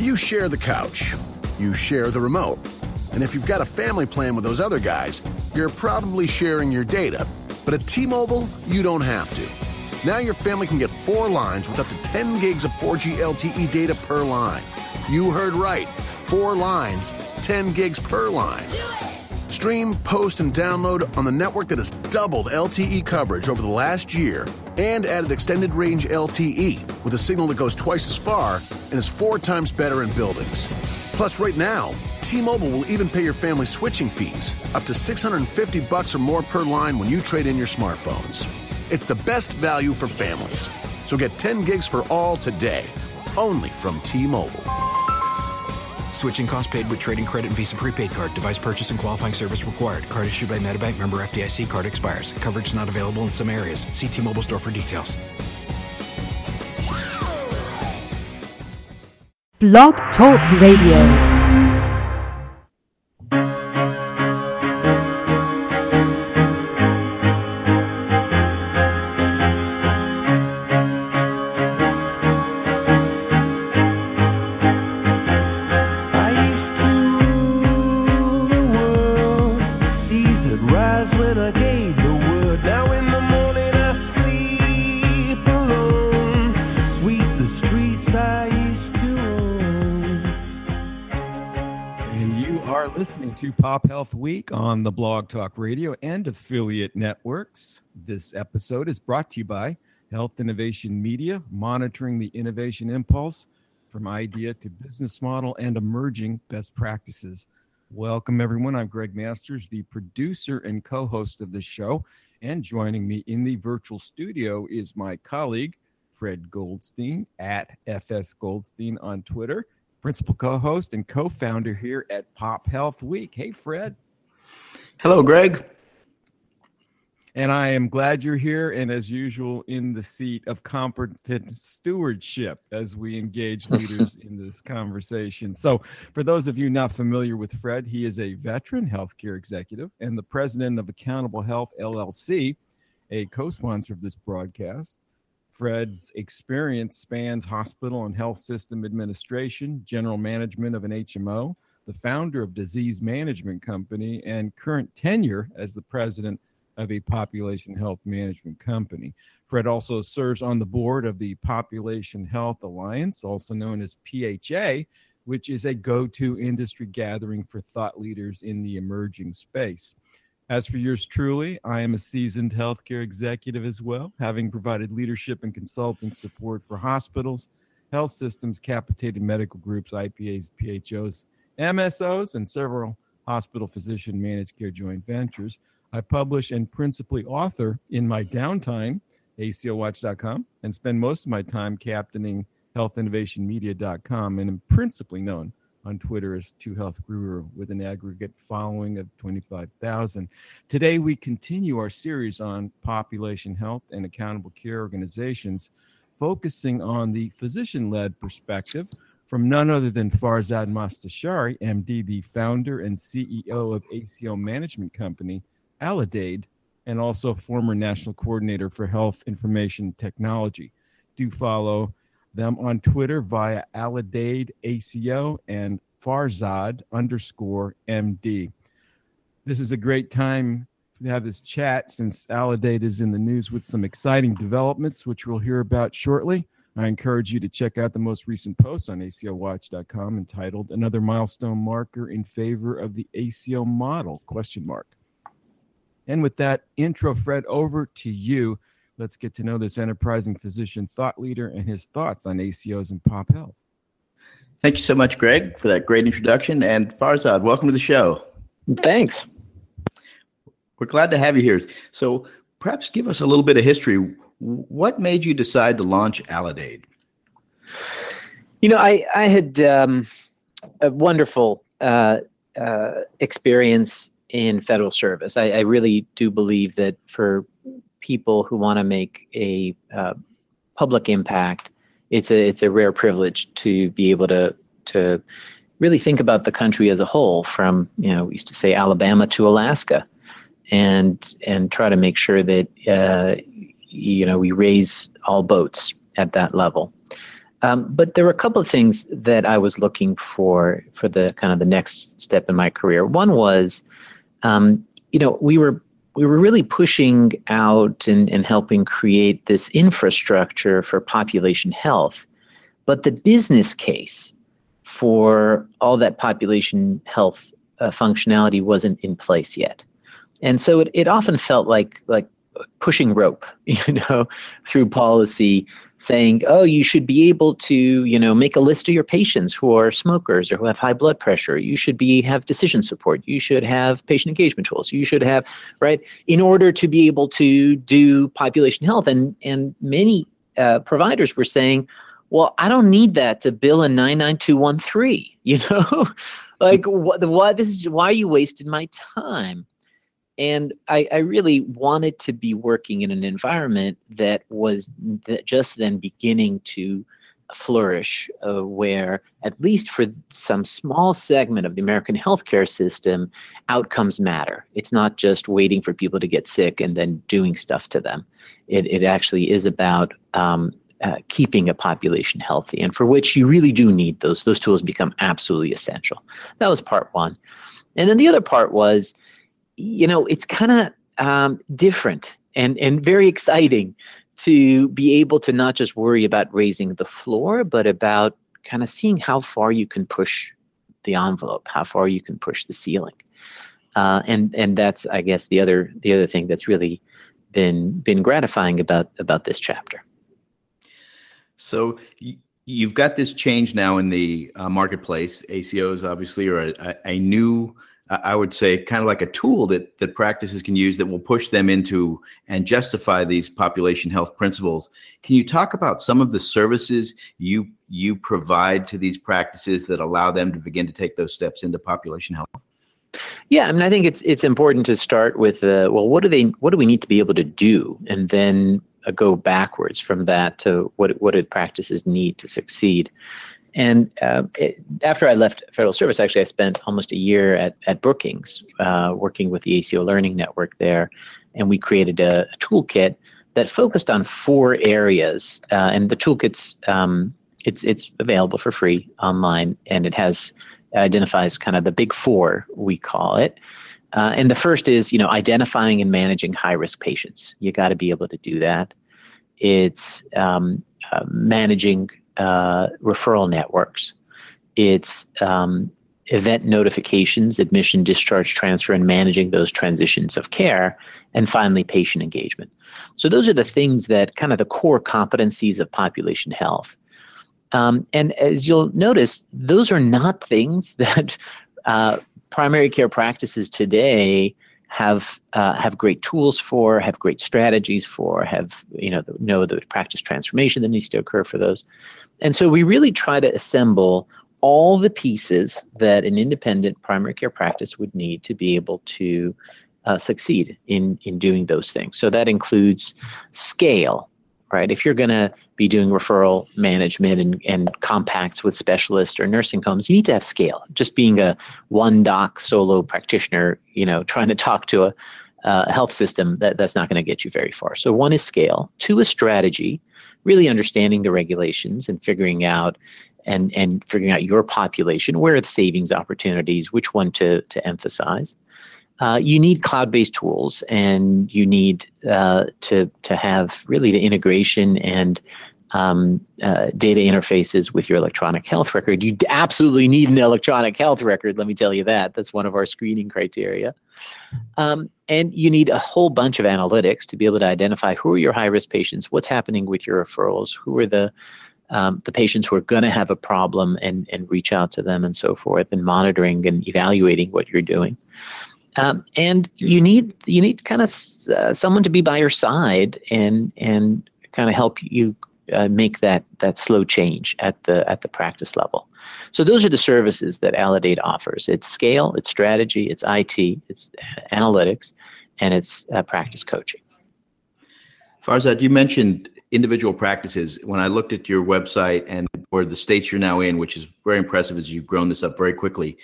You share the couch. You share the remote. And if you've got a family plan with those other guys, you're probably sharing your data. But at T-Mobile, you don't have to. Now your family can get 4 lines with up to 10 gigs of 4G LTE data per line. You heard right. 4 lines, 10 gigs per line. Stream, post, and download on the network that has doubled LTE coverage over the last year and added extended range LTE with a signal that goes twice as far and is 4 times better in buildings. Plus, right now, T-Mobile will even pay your family switching fees, up to $650 or more per line when you trade in your smartphones. It's the best value for families. So get 10 gigs for all today, only from T-Mobile. Switching cost paid with trading credit and Visa prepaid card. Device purchase and qualifying service required. Card issued by Metabank. Member FDIC. Card expires. Coverage not available in some areas. See T-Mobile store for details. Blog Talk Radio. To Pop Health Week on the Blog Talk Radio and affiliate networks. This episode is brought to you by Health Innovation Media, monitoring the innovation impulse from idea to business model and emerging best practices. Welcome, everyone. I'm Greg Masters, the producer and co-host of this show. And joining me in the virtual studio is my colleague, Fred Goldstein, at FS Goldstein on Twitter. Principal co-host and co-founder here at Pop Health Week. Hey, Fred. Hello, Greg. And I am glad you're here and, as usual, in the seat of competent stewardship as we engage leaders in this conversation. So for those of you not familiar with Fred, he is a veteran healthcare executive and the president of Accountable Health, LLC, a co-sponsor of this broadcast. Fred's experience spans hospital and health system administration, general management of an HMO, the founder of disease management company, and current tenure as the president of a population health management company. Fred also serves on the board of the Population Health Alliance, also known as PHA, which is a go-to industry gathering for thought leaders in the emerging space. As for yours truly, I am a seasoned healthcare executive as well, having provided leadership and consulting support for hospitals, health systems, capitated medical groups, IPAs, PHOs, MSOs, and several hospital physician managed care joint ventures. I publish and principally author in my downtime, acowatch.com, and spend most of my time captaining healthinnovationmedia.com, and am principally known on Twitter as 2Health Guru with an aggregate following of 25,000. Today, we continue our series on population health and accountable care organizations, focusing on the physician-led perspective from none other than Farzad Mostashari, MD, the founder and CEO of ACO management company, Aledade, and also former national coordinator for health information technology. Do follow them on Twitter via Aledade ACO and Farzad_MD. This is a great time to have this chat since Aledade is in the news with some exciting developments, which we'll hear about shortly. I encourage you to check out the most recent post on acowatch.com entitled "Another Milestone Marker in Favor of the ACO Model?" And with that intro, Fred, over to you. Let's get to know this enterprising physician thought leader and his thoughts on ACOs and Pop Health. Thank you so much, Greg, for that great introduction. And Farzad, welcome to the show. Thanks. We're glad to have you here. So perhaps give us a little bit of history. What made you decide to launch Aledade? You know, I had a wonderful experience in federal service. I really do believe that for people who want to make a public impact, it's a rare privilege to be able to really think about the country as a whole, from, you know, we used to say Alabama to Alaska, and try to make sure that we raise all boats at that level. But there were a couple of things that I was looking for the kind of the next step in my career. One was, we were really pushing out and helping create this infrastructure for population health, but the business case for all that population health functionality wasn't in place yet. And so it often felt like pushing rope, through policy, saying, oh, you should be able to, make a list of your patients who are smokers or who have high blood pressure. You should have decision support. You should have patient engagement tools. You should have, right, in order to be able to do population health. And many providers were saying, well, I don't need that to bill a 99213, why are you wasting my time? And I really wanted to be working in an environment that was just then beginning to flourish, where at least for some small segment of the American healthcare system, outcomes matter. It's not just waiting for people to get sick and then doing stuff to them. It actually is about keeping a population healthy, and for which you really do need those tools become absolutely essential. That was part one. And then the other part was, it's kind of different and very exciting to be able to not just worry about raising the floor, but about kind of seeing how far you can push the envelope, how far you can push the ceiling. And that's, I guess, the other thing that's really been gratifying about this chapter. So you've got this change now in the marketplace. ACOs obviously are a new, I would say, kind of like a tool that practices can use that will push them into and justify these population health principles. Can you talk about some of the services you provide to these practices that allow them to begin to take those steps into population health? Yeah, I mean, I think it's important to start with what do we need to be able to do, and then go backwards from that to what do practices need to succeed. And after I left federal service, actually, I spent almost a year at Brookings working with the ACO Learning Network there. And we created a toolkit that focused on four areas. And the toolkit's it's available for free online, and it identifies kind of the big four, we call it. And the first is, identifying and managing high-risk patients. You got to be able to do that. It's managing referral networks. It's event notifications, admission, discharge, transfer, and managing those transitions of care. And finally, patient engagement. So those are the things that kind of the core competencies of population health. And as you'll notice, those are not things that primary care practices today have great tools for, have great strategies for, know the practice transformation that needs to occur for those. And so we really try to assemble all the pieces that an independent primary care practice would need to be able to succeed in doing those things. So that includes scale, right? If you're going to be doing referral management and compacts with specialists or nursing homes, you need to have scale. Just being a one doc solo practitioner, trying to talk to a health system, that's not going to get you very far. So one is scale. Two is strategy, really understanding the regulations and figuring out your population, where are the savings opportunities, which one to emphasize. You need cloud-based tools, and you need to have really the integration and data interfaces with your electronic health record. You absolutely need an electronic health record, let me tell you that. That's one of our screening criteria. And you need a whole bunch of analytics to be able to identify who are your high-risk patients, what's happening with your referrals, who are the patients who are going to have a problem, and reach out to them and so forth, and monitoring and evaluating what you're doing. And you need kind of someone to be by your side and kind of help you make that slow change at the practice level. So those are the services that Aledade offers. It's scale, it's strategy, it's IT, it's analytics, and it's practice coaching. Farzad, you mentioned individual practices. When I looked at your website or the states you're now in, which is very impressive as you've grown this up very quickly,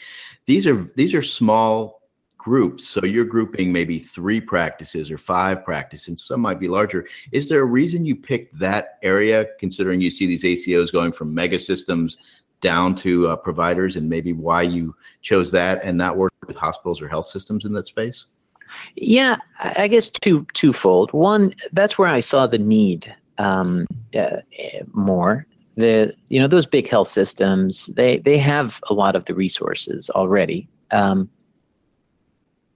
these are small groups. So you're grouping maybe 3 practices or 5 practices, and some might be larger. Is there a reason you picked that area, considering you see these ACOs going from mega systems down to providers, and maybe why you chose that and not work with hospitals or health systems in that space? Yeah, I guess twofold. One, that's where I saw the need more. Those big health systems, they have a lot of the resources already.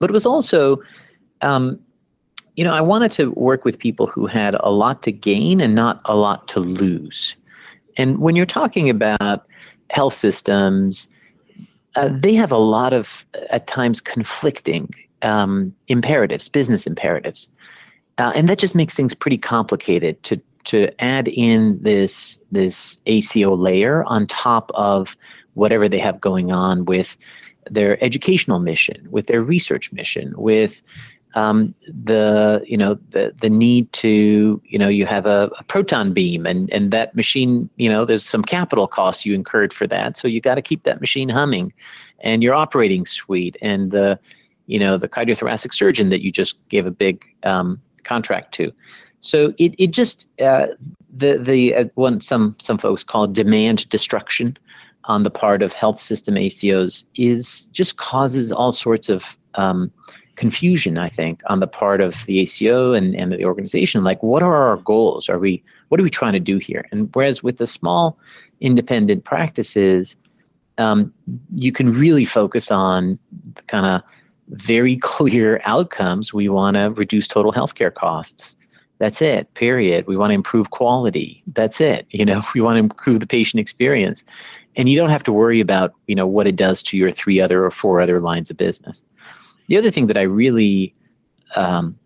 But it was also, I wanted to work with people who had a lot to gain and not a lot to lose. And when you're talking about health systems, they have a lot of, at times, conflicting imperatives, business imperatives. And that just makes things pretty complicated to add in this ACO layer on top of whatever they have going on with their educational mission, with their research mission, with the need to, you have a proton beam and that machine, there's some capital costs you incurred for that. So you got to keep that machine humming, and your operating suite, and the cardiothoracic surgeon that you just gave a big contract to. So it just, some folks call demand destruction on the part of health system ACOs is just causes all sorts of confusion, I think, on the part of the ACO and the organization. Like, what are our goals? What are we trying to do here? And whereas with the small independent practices, you can really focus on kind of very clear outcomes. We want to reduce total healthcare costs. That's it, period. We want to improve quality. That's it. We want to improve the patient experience. And you don't have to worry about, what it does to your 3 other or 4 other lines of business. The other thing that I really,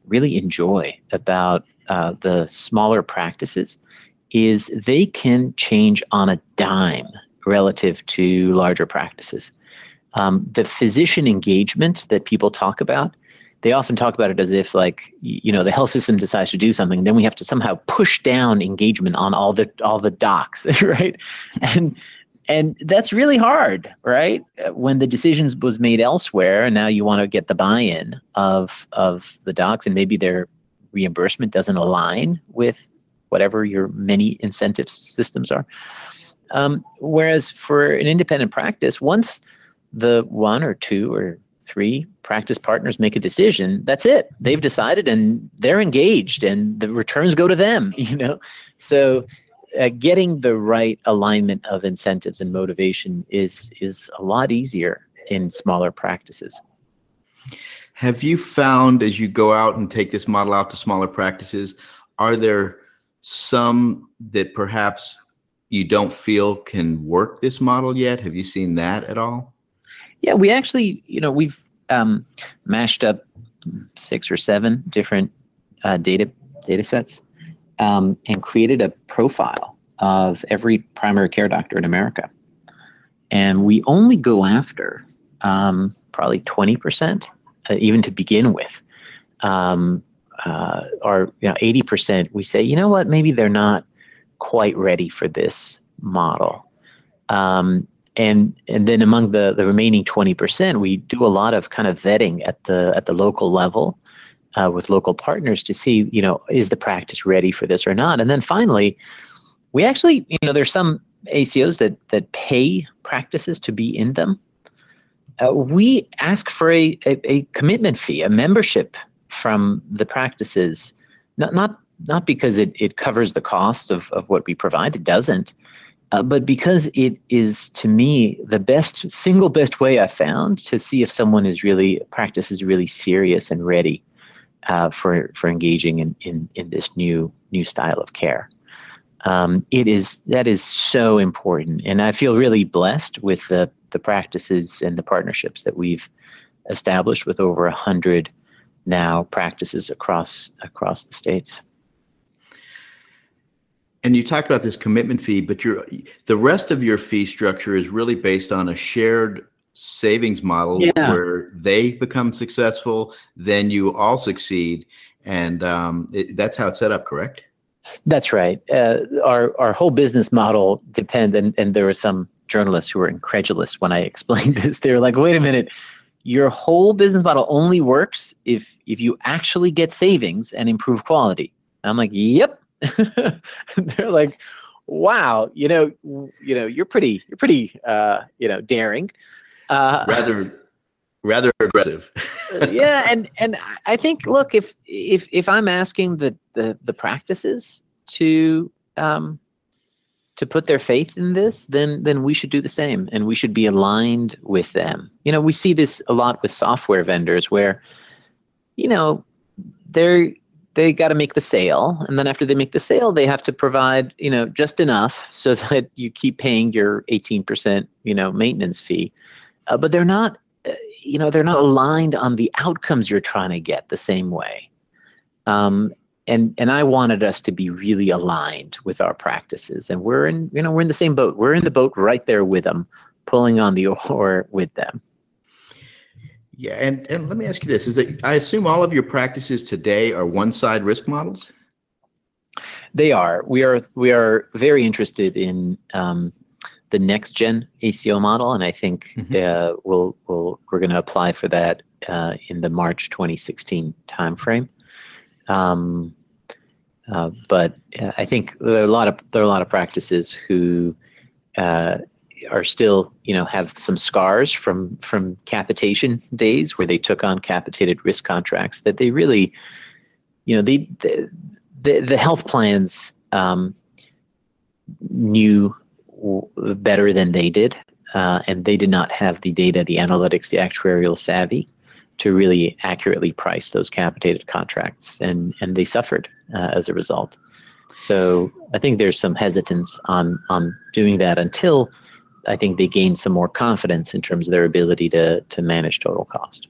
really enjoy about the smaller practices is they can change on a dime relative to larger practices. The physician engagement that people talk about, they often talk about it as if, like, the health system decides to do something, then we have to somehow push down engagement on all the docs, right? And that's really hard, right? When the decisions was made elsewhere, and now you want to get the buy-in of the docs, and maybe their reimbursement doesn't align with whatever your many incentive systems are. Whereas for an independent practice, once the 1 or 2 or 3 practice partners make a decision, that's it. They've decided and they're engaged, and the returns go to them, So getting the right alignment of incentives and motivation is a lot easier in smaller practices. Have you found, as you go out and take this model out to smaller practices, are there some that perhaps you don't feel can work this model yet? Have you seen that at all? Yeah, we actually, we've mashed up 6 or 7 different data sets and created a profile of every primary care doctor in America. And we only go after probably 20%, even to begin with, or 80%. We say, maybe they're not quite ready for this model. And then among the remaining 20%, we do a lot of kind of vetting at the local level with local partners to see, is the practice ready for this or not? And then finally, we actually, there's some ACOs that pay practices to be in them. We ask for a commitment fee, a membership from the practices, not because it covers the costs of what we provide. It doesn't. But because it is, to me, the single best way I found to see if someone practice is really serious and ready for engaging in this new style of care. That is so important, and I feel really blessed with the practices and the partnerships that we've established with over 100 now practices across the states. And you talked about this commitment fee, but the rest of your fee structure is really based on a shared savings model where they become successful, then you all succeed, and that's how it's set up, correct? That's right. Our whole business model depends, and there were some journalists who were incredulous when I explained this. They were like, wait a minute, Your whole business model only works if you actually get savings and improve quality. And I'm like, yep. And they're like, wow, you're pretty daring. Rather aggressive. Yeah, and I think, look, if I'm asking the practices to put their faith in this, then we should do the same, and we should be aligned with them. We see this a lot with software vendors where, they got to make the sale, and then after they make the sale, they have to provide, just enough so that you keep paying your 18%, maintenance fee. But they're not, they're not aligned on the outcomes you're trying to get the same way. And I wanted us to be really aligned with our practices, and we're in the same boat. We're in the boat right there with them, pulling on the oar with them. Yeah, and let me ask you this: I assume all of your practices today are one-side risk models? They are. We are very interested in the next-gen ACO model, and I think we're going to apply for that in the March 2016 timeframe. But I think there are a lot of practices who are still, have some scars from capitation days where they took on capitated risk contracts that they really, the health plans knew better than they did, and they did not have the data, the analytics, the actuarial savvy to really accurately price those capitated contracts, and they suffered as a result. So I think there's some hesitance on doing that until I think they gain some more confidence in terms of their ability to manage total cost.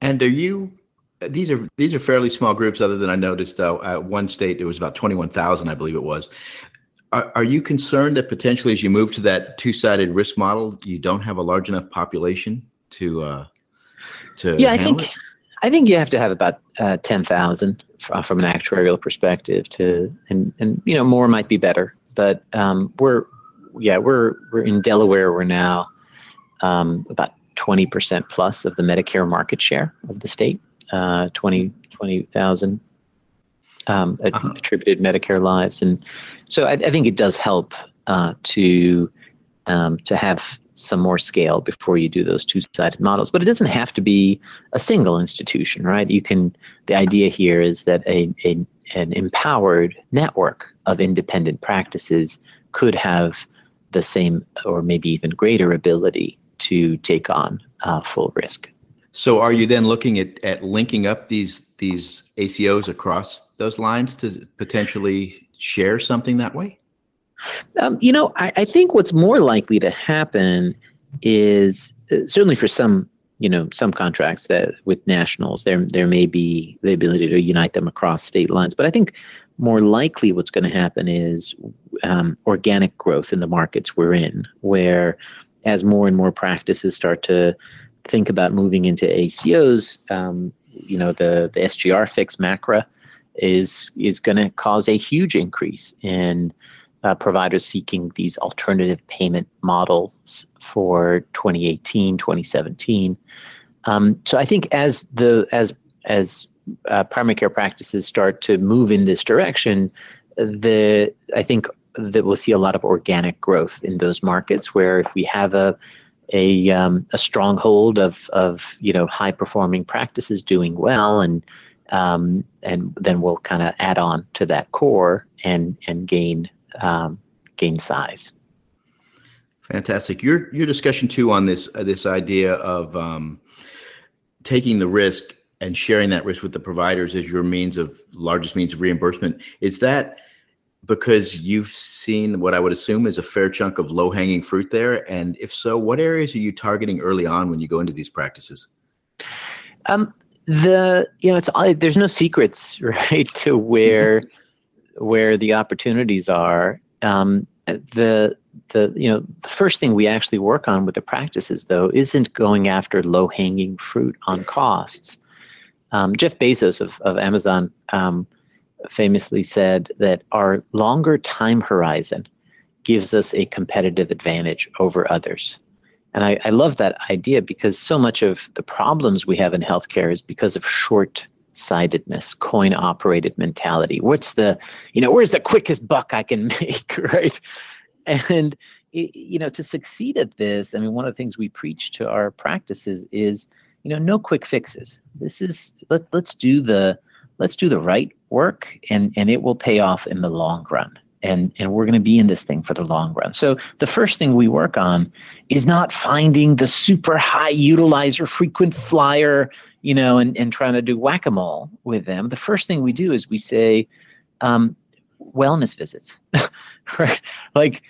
And these are fairly small groups, other than I noticed though at one state it was about 21,000, I believe it was. Are you concerned that potentially as you move to that two-sided risk model, you don't have a large enough population to handle it? I think you have to have about 10,000 from an actuarial perspective and more might be better, but we're in Delaware. We're now about 20% plus of the Medicare market share of the state, 20,000 attributed Medicare lives, and so I think it does help to have some more scale before you do those two-sided models. But it doesn't have to be a single institution, right? The idea here is that an empowered network of independent practices could have the same or maybe even greater ability to take on full risk. So are you then looking at linking up these ACOs across those lines to potentially share something that way? I think what's more likely to happen is certainly for some contracts that with nationals, there may be the ability to unite them across state lines. But I think more likely what's going to happen is organic growth in the markets we're in, where as more and more practices start to think about moving into ACOs, the SGR fix MACRA is going to cause a huge increase in providers seeking these alternative payment models for 2018, 2017. So I think as primary care practices start to move in this direction, I think that we'll see a lot of organic growth in those markets where if we have a stronghold of high performing practices doing well, and then we'll kind of add on to that core and gain size. Fantastic. Your discussion too on this idea of taking the risk and sharing that risk with the providers as your largest means of reimbursement. Is that because you've seen what I would assume is a fair chunk of low hanging fruit there? And if so, what areas are you targeting early on when you go into these practices? There's no secrets, right, to where the opportunities are. The first thing we actually work on with the practices, though, isn't going after low-hanging fruit on costs. Jeff Bezos of Amazon famously said that our longer time horizon gives us a competitive advantage over others. And I love that idea, because so much of the problems we have in healthcare is because of short-sightedness, coin-operated mentality. Where's the quickest buck I can make, right? And, to succeed at this, I mean, one of the things we preach to our practices is, no quick fixes. This is, let's do the right work, and it will pay off in the long run. And we're going to be in this thing for the long run. So the first thing we work on is not finding the super high utilizer, frequent flyer, and trying to do whack-a-mole with them. The first thing we do is we say wellness visits, right? Like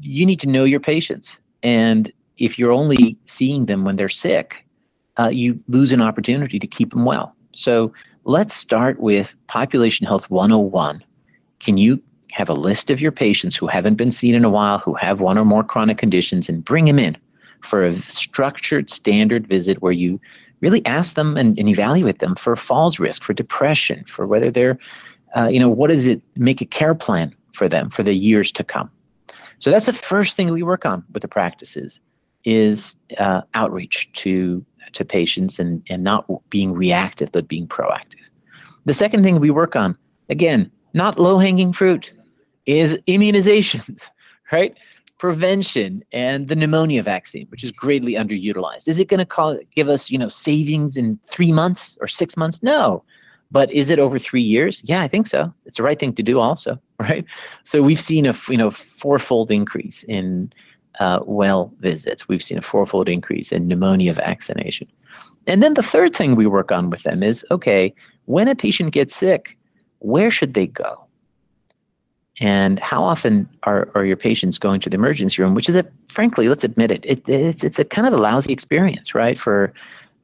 you need to know your patients. And if you're only seeing them when they're sick, you lose an opportunity to keep them well. So let's start with Population Health 101. Can you have a list of your patients who haven't been seen in a while, who have one or more chronic conditions, and bring them in for a structured standard visit where you really ask them and evaluate them for falls risk, for depression, for whether they're, what is it, make a care plan for them for the years to come. So that's the first thing we work on with the practices is outreach to patients and not being reactive, but being proactive. The second thing we work on, again, not low-hanging fruit, is immunizations, right? Prevention and the pneumonia vaccine, which is greatly underutilized. Is it going to give us, savings in 3 months or 6 months? No. But is it over 3 years? Yeah, I think so. It's the right thing to do also, right? So we've seen a, fourfold increase in well visits. We've seen a fourfold increase in pneumonia vaccination. And then the third thing we work on with them is, okay, when a patient gets sick, where should they go? And how often are your patients going to the emergency room, which is, frankly, let's admit it, it's a kind of a lousy experience, right? For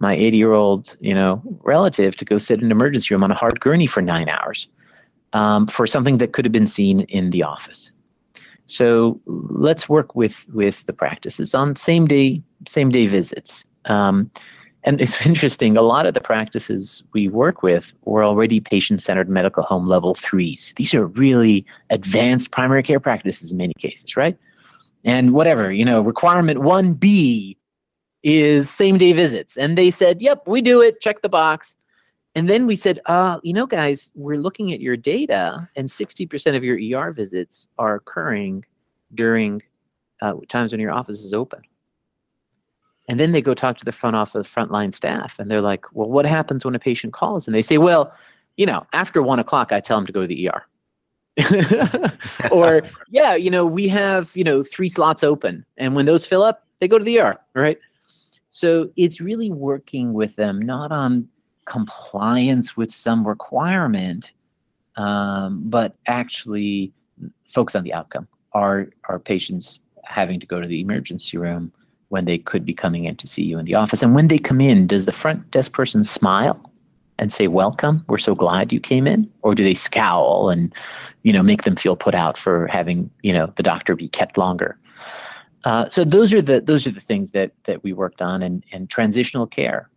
my 80-year-old, relative to go sit in an emergency room on a hard gurney for 9 hours for something that could have been seen in the office. So let's work with the practices on same-day visits. And it's interesting, a lot of the practices we work with were already patient-centered medical home level 3s. These are really advanced primary care practices in many cases, right? And whatever, requirement 1B is same-day visits. And they said, yep, we do it, check the box. And then we said, guys, we're looking at your data, and 60% of your ER visits are occurring during times when your office is open. And then they go talk to the front office, frontline staff, and they're like, well, what happens when a patient calls? And they say, well, after 1 o'clock, I tell them to go to the ER. Or, yeah, we have, 3 slots open. And when those fill up, they go to the ER, right? So it's really working with them, not on compliance with some requirement, but actually focus on the outcome. Are patients having to go to the emergency room when they could be coming in to see you in the office? And when they come in, does the front desk person smile and say, welcome, we're so glad you came in? Or do they scowl and, make them feel put out for having, the doctor be kept longer? So those are the things that we worked on, and transitional care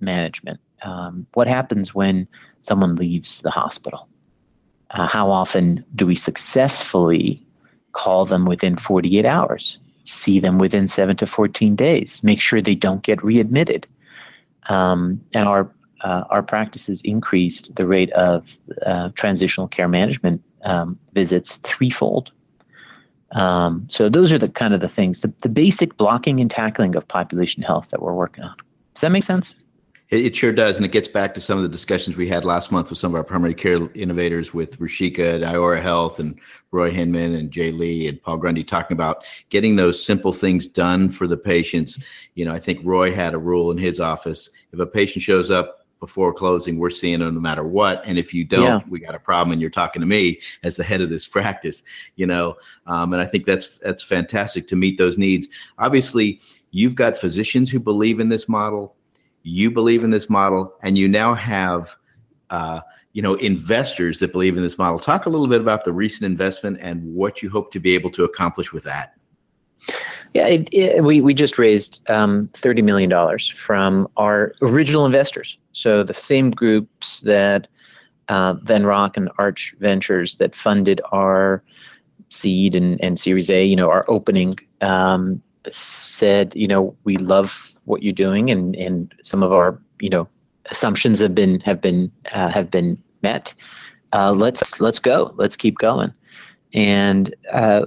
management. What happens when someone leaves the hospital? How often do we successfully call them within 48 hours? See them within 7 to 14 days, make sure they don't get readmitted. And our practices increased the rate of transitional care management visits threefold. So those are the kind of the things, the basic blocking and tackling of population health that we're working on. Does that make sense? It sure does. And it gets back to some of the discussions we had last month with some of our primary care innovators, with Rashika at Iora Health and Roy Henman and Jay Lee and Paul Grundy, talking about getting those simple things done for the patients. I think Roy had a rule in his office. If a patient shows up before closing, we're seeing them no matter what. And if you don't, we got a problem, and you're talking to me as the head of this practice, and I think that's fantastic to meet those needs. Obviously, you've got physicians who believe in this model. You believe in this model, and you now have, investors that believe in this model. Talk a little bit about the recent investment and what you hope to be able to accomplish with that. Yeah, we just raised $30 million from our original investors. So the same groups that Venrock and Arch Ventures that funded our seed and Series A, our opening said, you know, we love what you're doing, and some of our, you know, assumptions have been met. Let's go. Let's keep going. And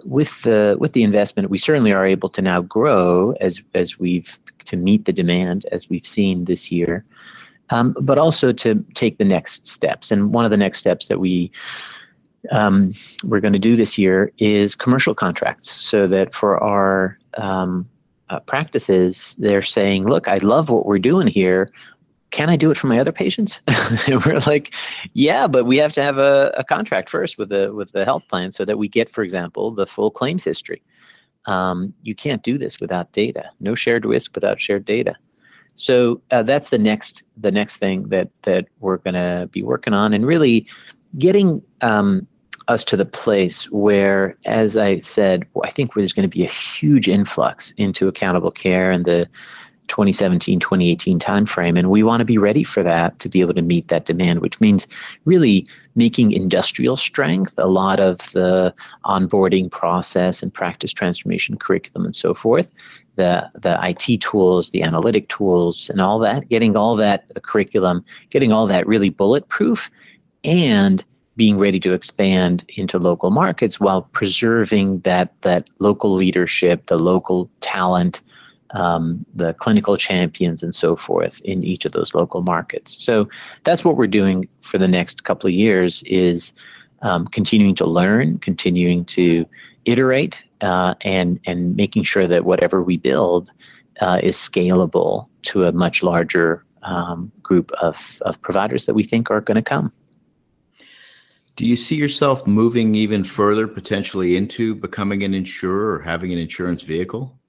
with the investment, we certainly are able to now grow as we've to meet the demand as we've seen this year, but also to take the next steps. And one of the next steps that we're going to do this year is commercial contracts, so that for our practices, they're saying, "Look, I love what we're doing here. Can I do it for my other patients?" And we're like, yeah, but we have to have a contract first with the health plan so that we get, for example, the full claims history. You can't do this without data. No shared risk without shared data. So that's the next thing that we're going to be working on, and really getting us to the place where, as I said, I think there's going to be a huge influx into accountable care and the 2017, 2018 timeframe, and we want to be ready for that to be able to meet that demand, which means really making industrial strength a lot of the onboarding process and practice transformation curriculum and so forth, the IT tools, the analytic tools, and all that, getting all that really bulletproof, and being ready to expand into local markets while preserving that local leadership, the local talent, the clinical champions and so forth in each of those local markets. So that's what we're doing for the next couple of years, is continuing to learn, continuing to iterate, and making sure that whatever we build is scalable to a much larger group of providers that we think are going to come. Do you see yourself moving even further, potentially into becoming an insurer or having an insurance vehicle?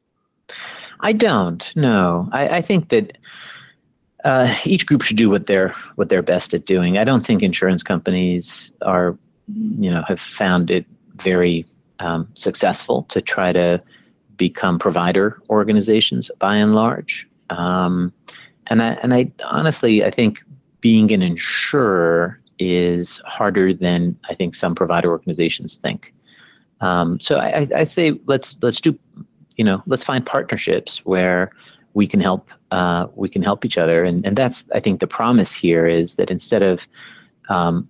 I don't. No, I think that each group should do what they're best at doing. I don't think insurance companies are, you know, have found it very successful to try to become provider organizations by and large. And I honestly, I think being an insurer is harder than I think some provider organizations think. So I say let's do. You know, let's find partnerships where we can help. We can help each other, and that's, I think, the promise here is that instead of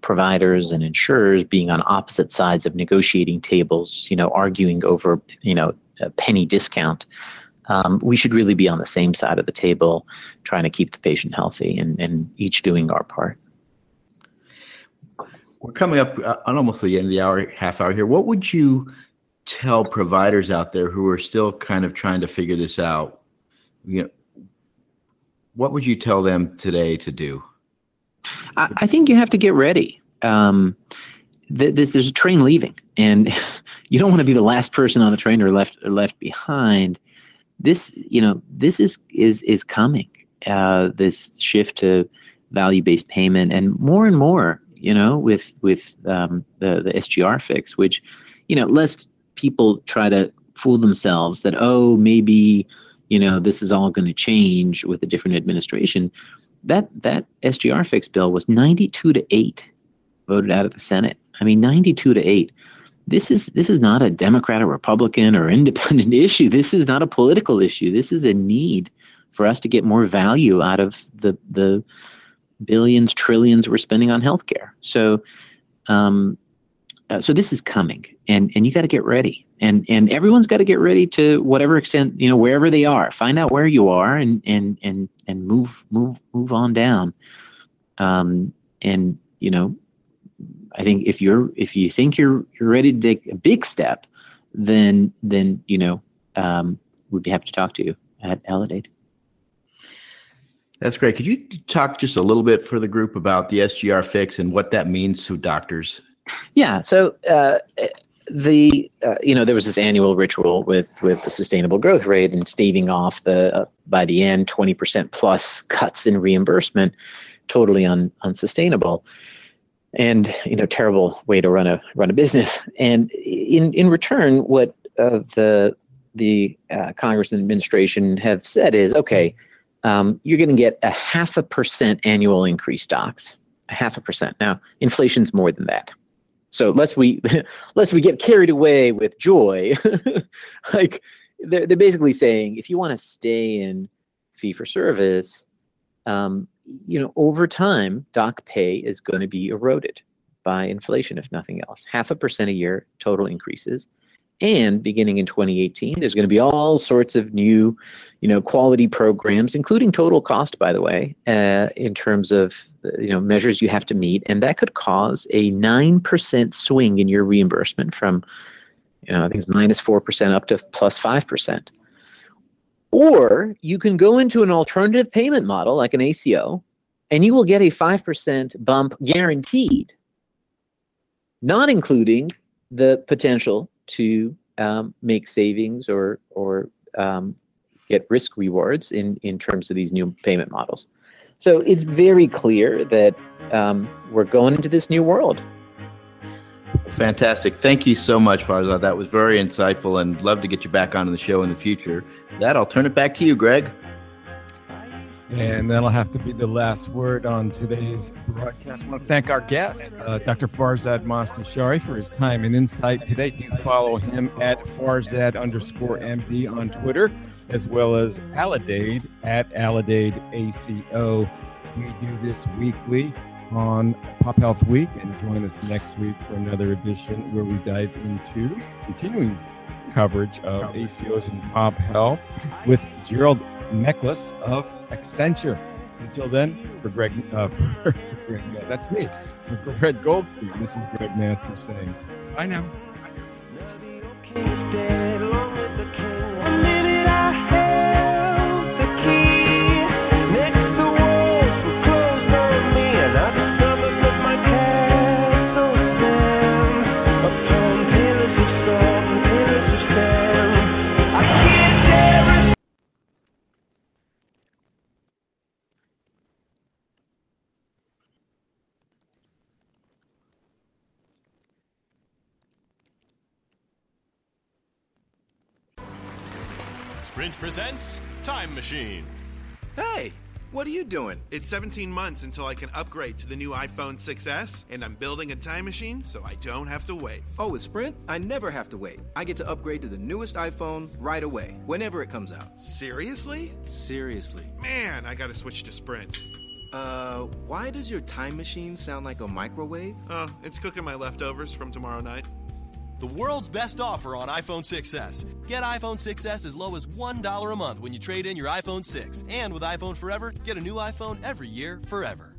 providers and insurers being on opposite sides of negotiating tables, you know, arguing over, you know, a penny discount, we should really be on the same side of the table, trying to keep the patient healthy, and each doing our part. We're coming up on almost the end of the hour, half hour here. What would you tell providers out there who are still kind of trying to figure this out? You know, what would you tell them today to do? I think you have to get ready. There's a train leaving, and you don't want to be the last person on the train or left behind. This, you know, this is coming. This shift to value-based payment, and more, you know, with the SGR fix, which, you know, lest people try to fool themselves that, oh, maybe, you know, this is all going to change with a different administration. That SGR fix bill was 92-8 voted out of the Senate. I mean, 92-8. This is not a Democrat or Republican or independent issue. This is not a political issue. This is a need for us to get more value out of the billions, trillions we're spending on healthcare. So this is coming, and you got to get ready, and everyone's got to get ready to whatever extent, you know, wherever they are. Find out where you are, and move on down. And you know, I think if you think you're ready to take a big step, then you know, we'd be happy to talk to you at Aledade. That's great. Could you talk just a little bit for the group about the SGR fix and what that means to doctors? Yeah. So you know, there was this annual ritual with the sustainable growth rate and staving off the by the end 20% plus cuts in reimbursement, totally unsustainable, and, you know, terrible way to run a business. And in return, what the Congress and administration have said is, okay, you're going to get a 0.5% annual increase, docs. 0.5%. Now, inflation's more than that. So lest we get carried away with joy, like they're basically saying, if you want to stay in fee for service, over time, doc pay is going to be eroded by inflation, if nothing else. 0.5% a year total increases. And beginning in 2018, there's going to be all sorts of new, quality programs, including total cost, by the way, in terms of, measures you have to meet. And that could cause a 9% swing in your reimbursement from, I think it's -4% up to +5%. Or you can go into an alternative payment model like an ACO, and you will get a 5% bump guaranteed, not including the potential to make savings or get risk rewards in terms of these new payment models. So it's very clear that we're going into this new world. Fantastic. Thank you so much, Farzad. That was very insightful, and love to get you back onto the show in the future. With that, I'll turn it back to you, Greg. And that'll have to be the last word on today's broadcast. I want to thank our guest, Dr. Farzad Mostashari, for his time and insight today. Do follow him at Farzad_MD on Twitter, as well as Aledade at Aledade ACO. We do this weekly on Pop Health Week, and join us next week for another edition where we dive into continuing coverage of ACOs and Pop Health with Gerald Meckless of Accenture. Until then, for Fred Goldstein, this is Greg Masters saying, bye now. Sprint presents Time Machine. Hey, what are you doing? It's 17 months until I can upgrade to the new iPhone 6s, and I'm building a time machine so I don't have to wait. Oh, with Sprint, I never have to wait. I get to upgrade to the newest iPhone right away, whenever it comes out. Seriously? Seriously. Man, I gotta switch to Sprint. Why does your time machine sound like a microwave? It's cooking my leftovers from tomorrow night. The world's best offer on iPhone 6s. Get iPhone 6s as low as $1 a month when you trade in your iPhone 6. And with iPhone Forever, get a new iPhone every year forever.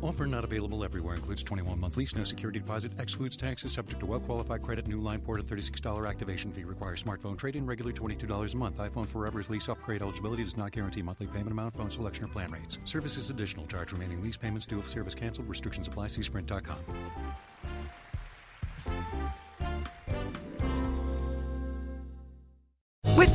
Offer not available everywhere. Includes 21-month lease, no security deposit, excludes taxes, subject to well-qualified credit, new line port, a $36 activation fee. Requires smartphone trade-in, regular $22 a month. iPhone Forever's lease upgrade eligibility does not guarantee monthly payment amount, phone selection, or plan rates. Services additional charge. Remaining lease payments due if service canceled. Restrictions apply. See Sprint.com. With